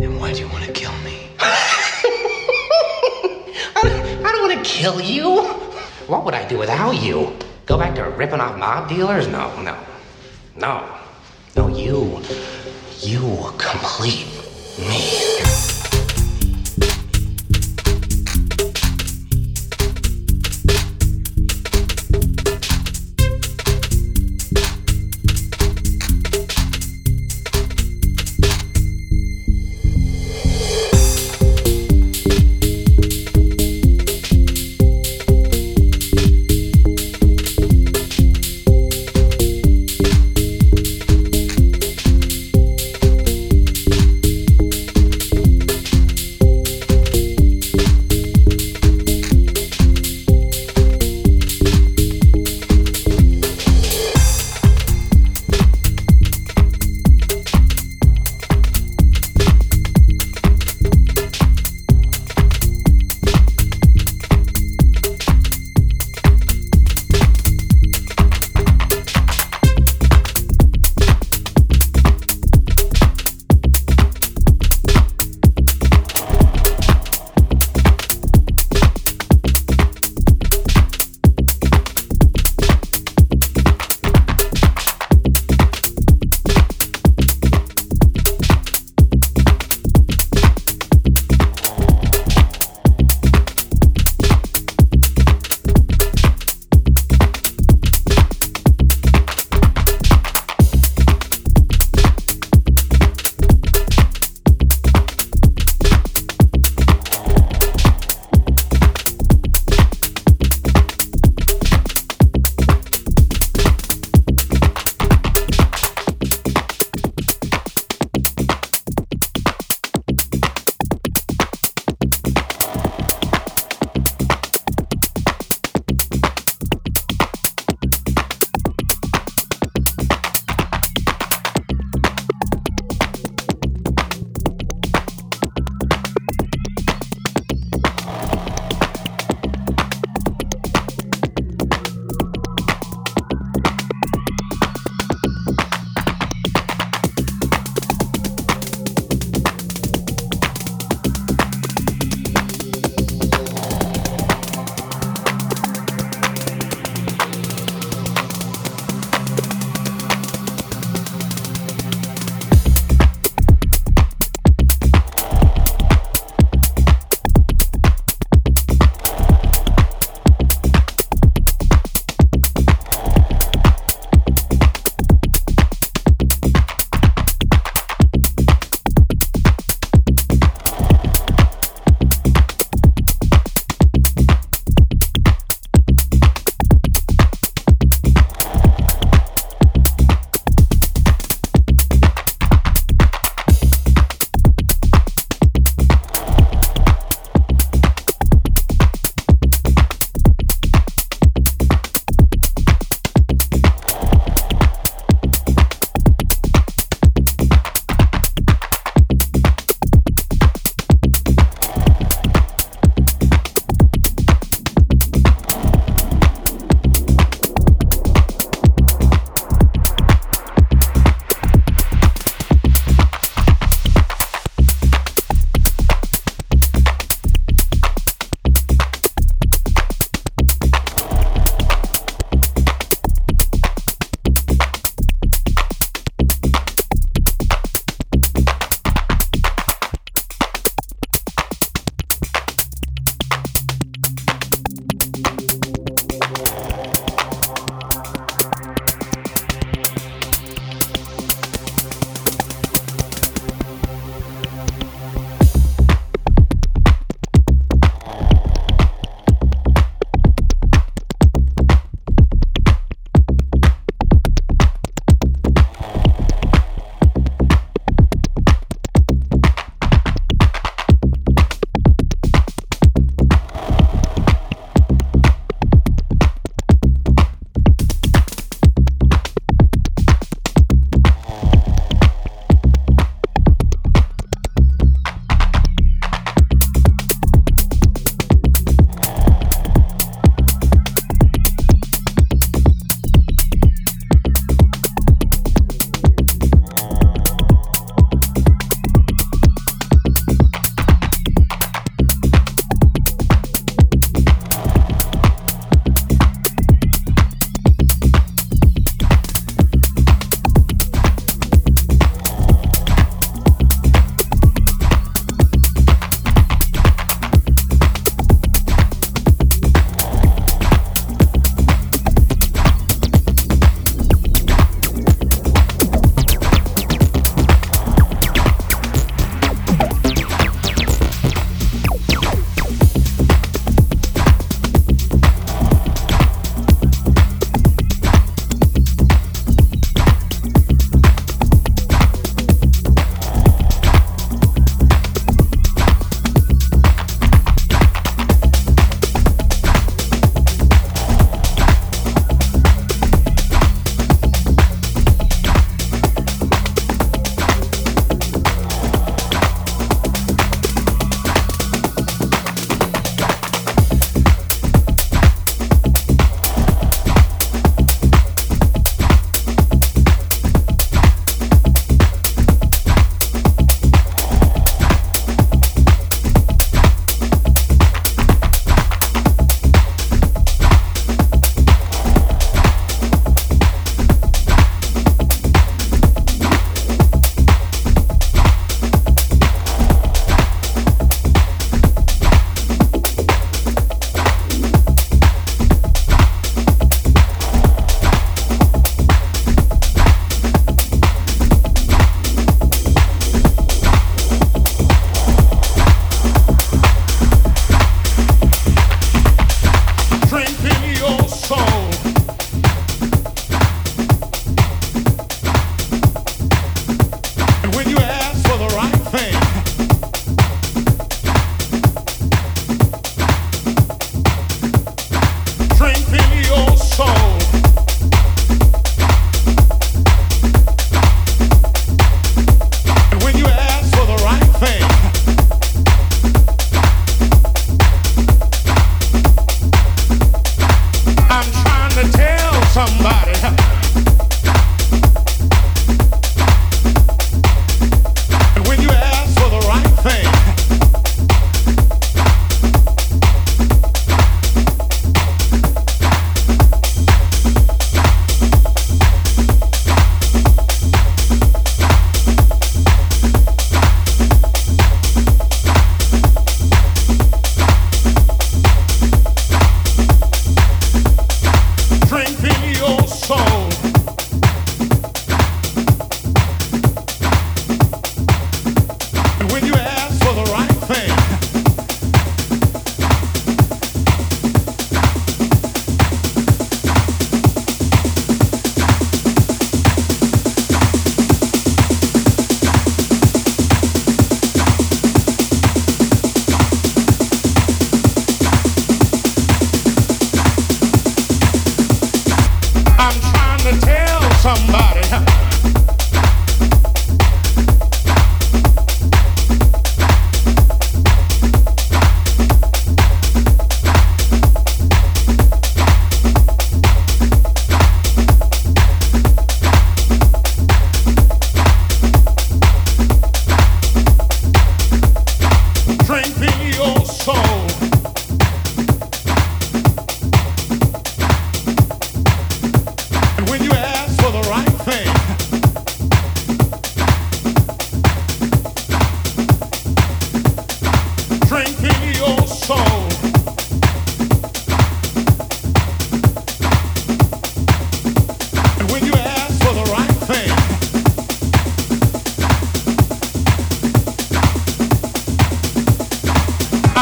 Then why do you want to kill me? I don't want to kill you. What would I do without you? Go back to ripping off mob dealers? No. No, you complete me.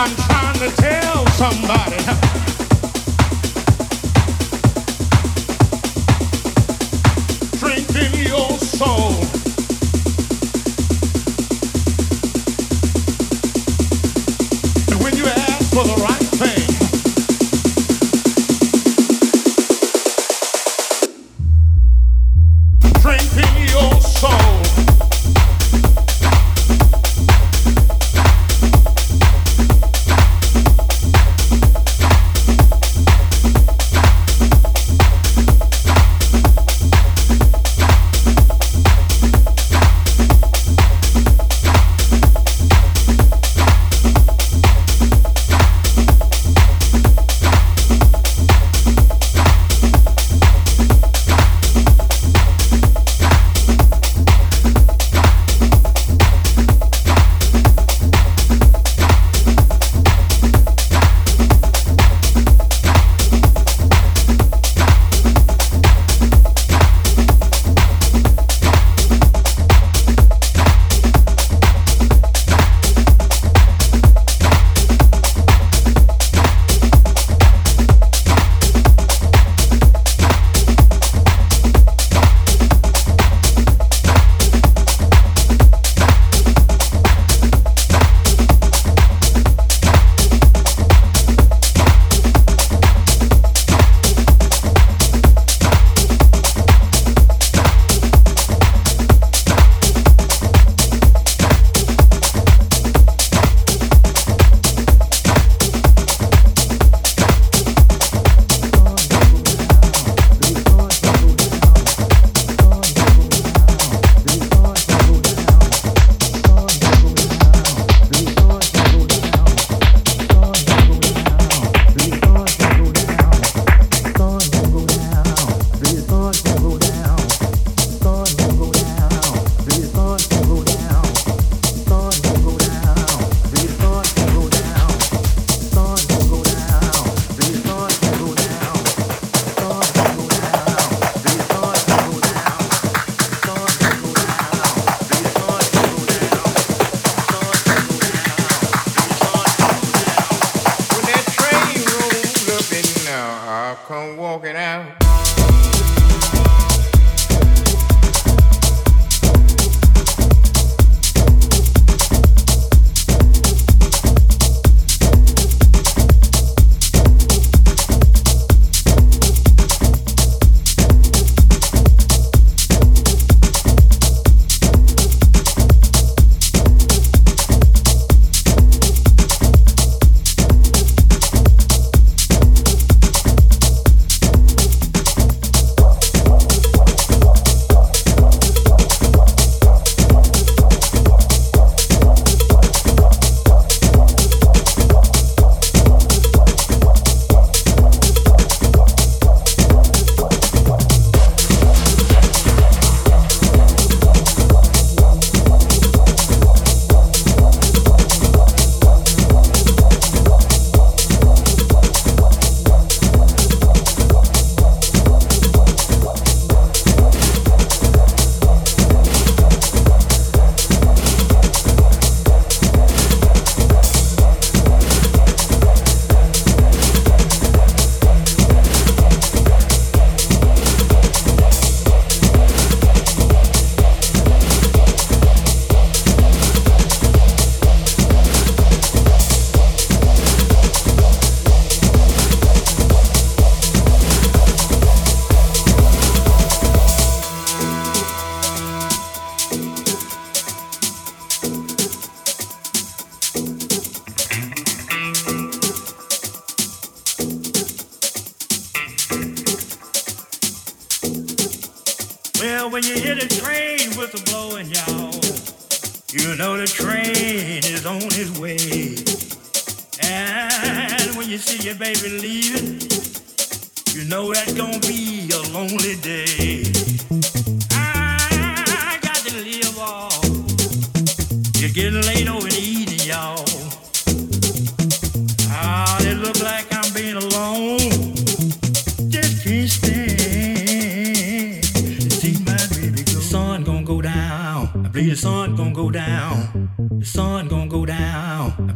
I'm trying to tell somebody. Drink in your soul. And when you ask for the right thing,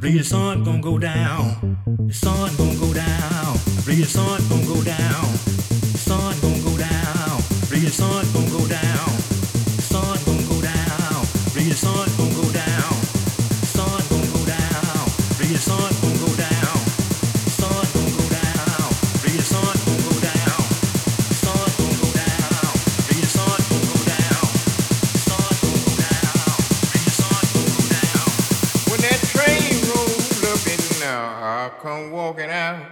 Real sun gon' go down. The sun gon' go down. Real sun gon' go down. The sun gon' go down. Real sun gon' go down. The sun gon' go down. Real sun gon' go down. The sun gon' go down. Real sun gon' go down. The sun gon' go down. Real sun gon' go down. The sun gon' go down. Real sun gon' go down. The sun gon' go down. Real sun gon' go down. When that train rolls up and now I come walking out.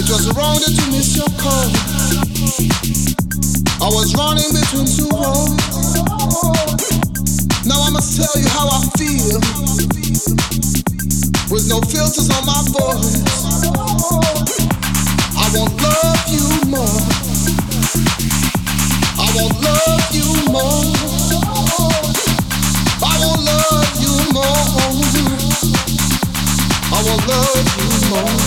It was wrong that you missed your call. I was running between two roads. Now I must tell you how I feel, with no filters on my voice. I won't love you more. I won't love you more. I won't love you more. I won't love you more.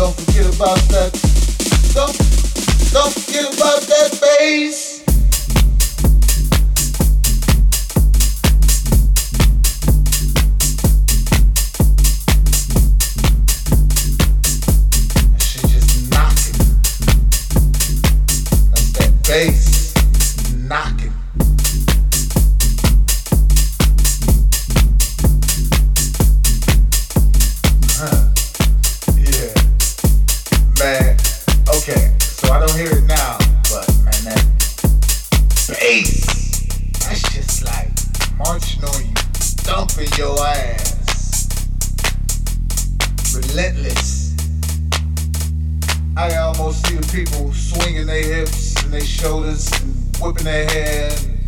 Don't forget about that. Don't forget about that bass. Bass knocking. Yeah. Man, okay, so I don't hear it now, but man, that bass, that's just like marching on you, thumping your ass. Relentless. I almost see the people swinging their hips and their shoulders and whipping their hair and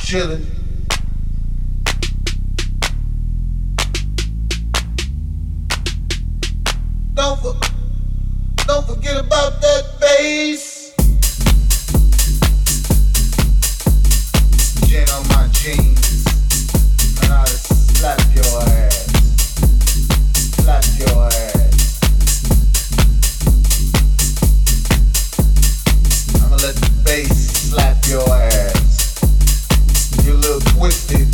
chilling. Don't forget about that bass. Gin on my jeans, and I'll slap your ass, slap your ass. Slap your ass. You look twisted.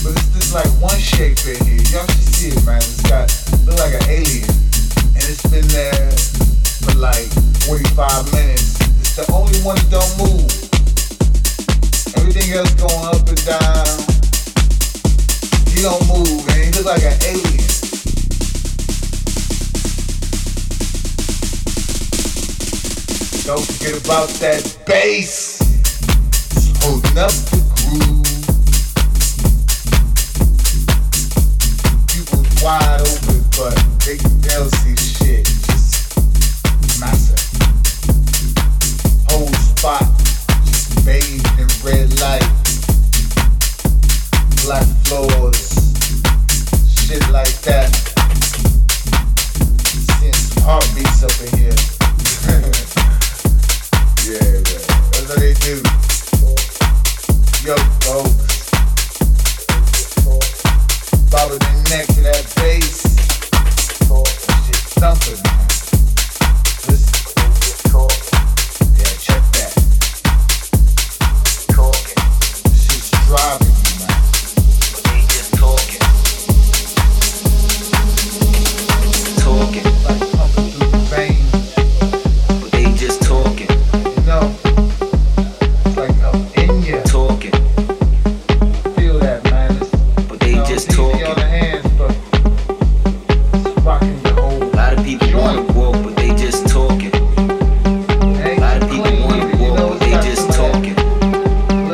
But it's just like one shape in here. Y'all should see it, man. It's got, look like an alien. And it's been there for like 45 minutes. It's the only one that don't move. Everything else going up and down. He don't move, man. He look like an alien. Don't forget about that bass. It's holding up the groove. People wide open, but they don't see shit. Just massive. Whole spot just bathed in red light. Black floors, shit like that. Seeing some heartbeats up in here. Yeah, man, that's what they do. Yo, folks, bobble the neck to that bass. Shit thumping, man. Listen, yeah, check that. Shit's driving. A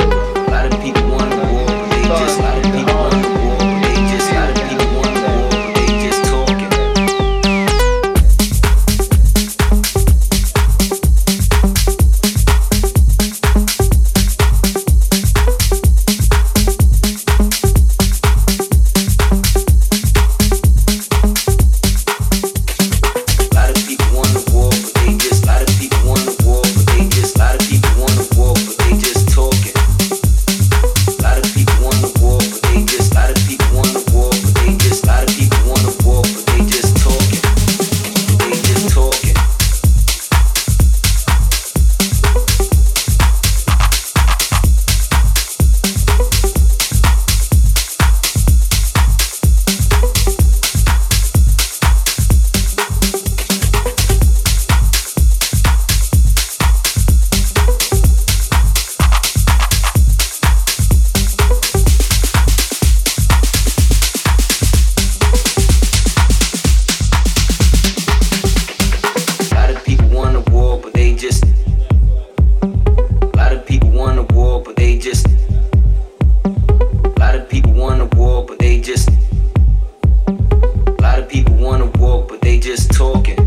lot of people wanna walk, but they just talking.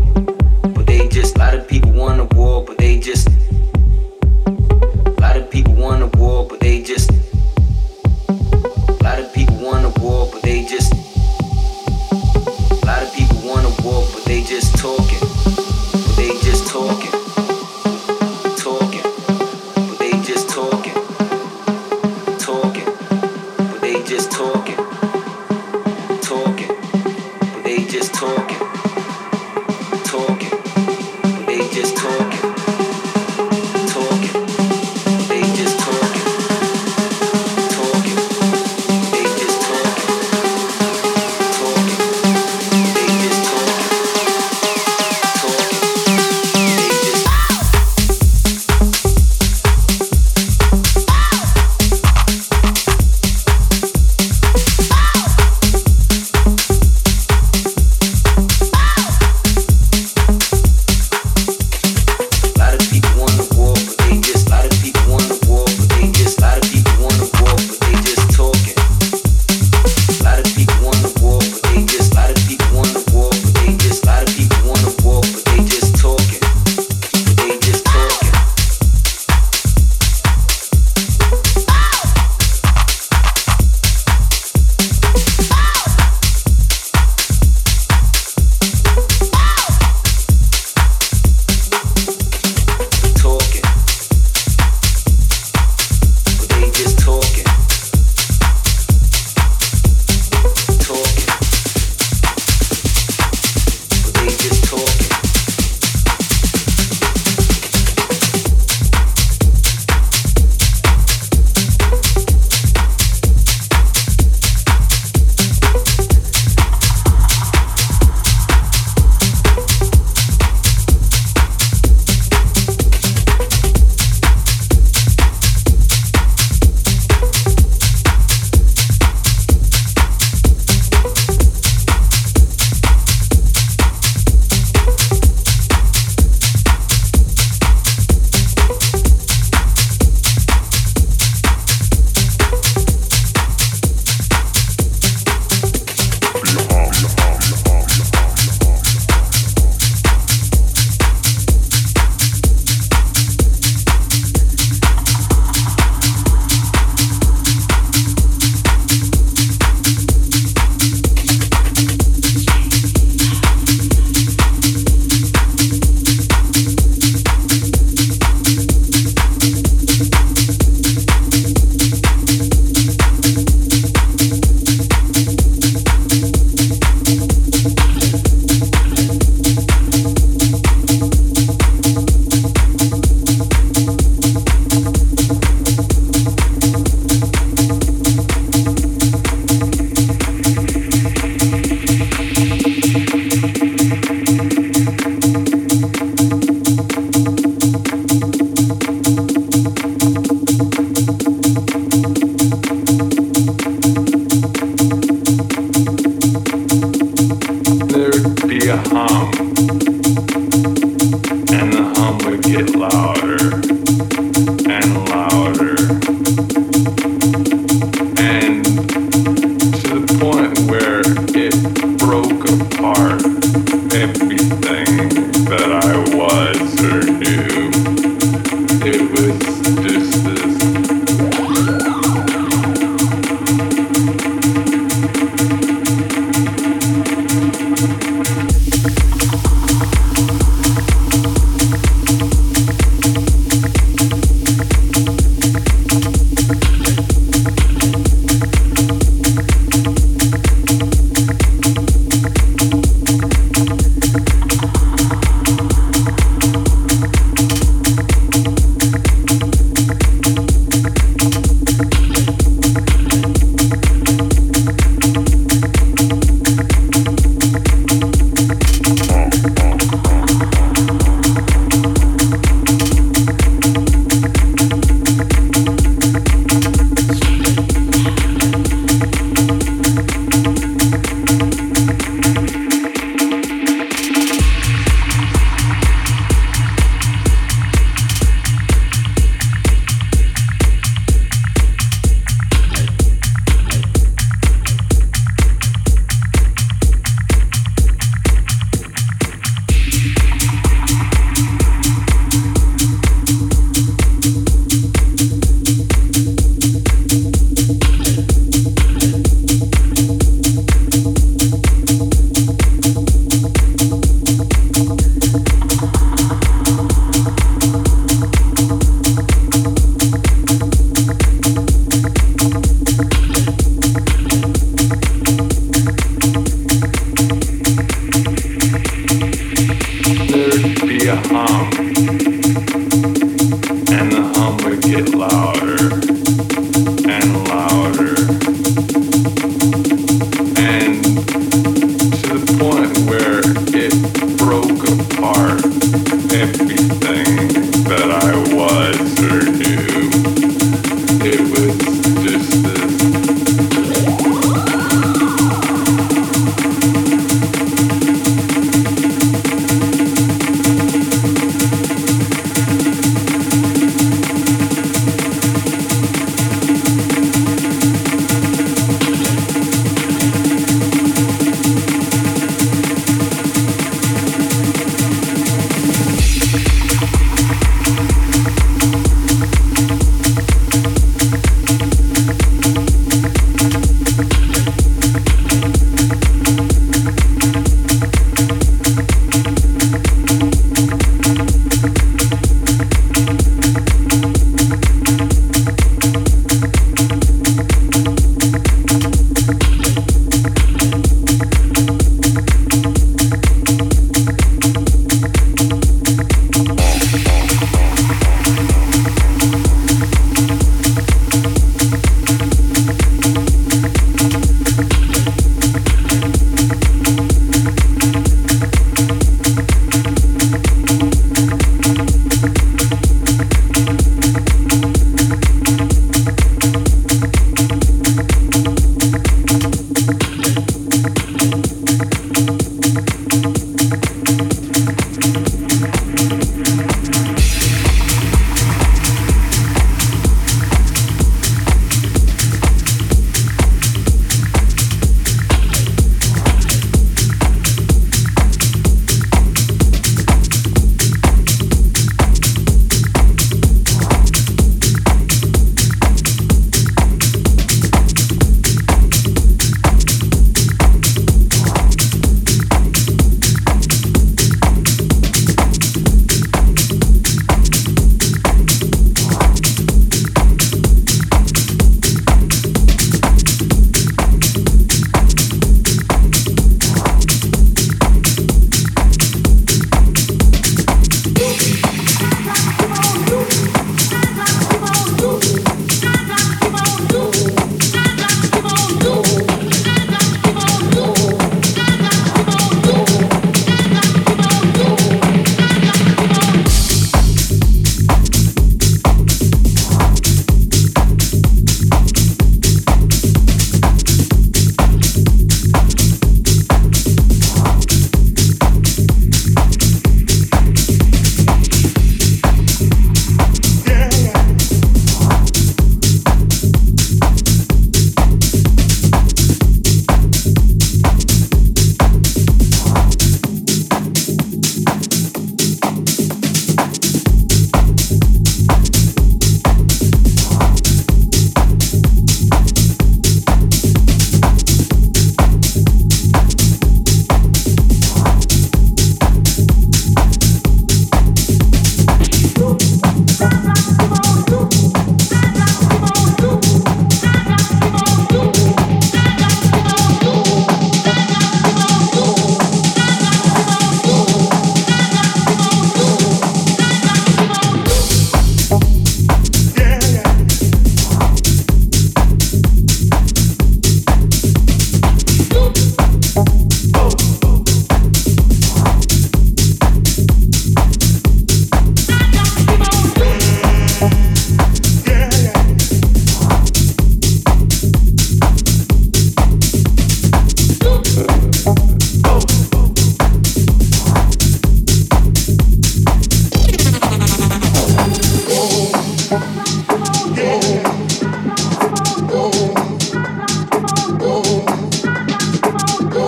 a hum, and the hum would get louder and louder, and to the point where it broke apart everything that I was or knew. It was just this.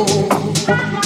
know.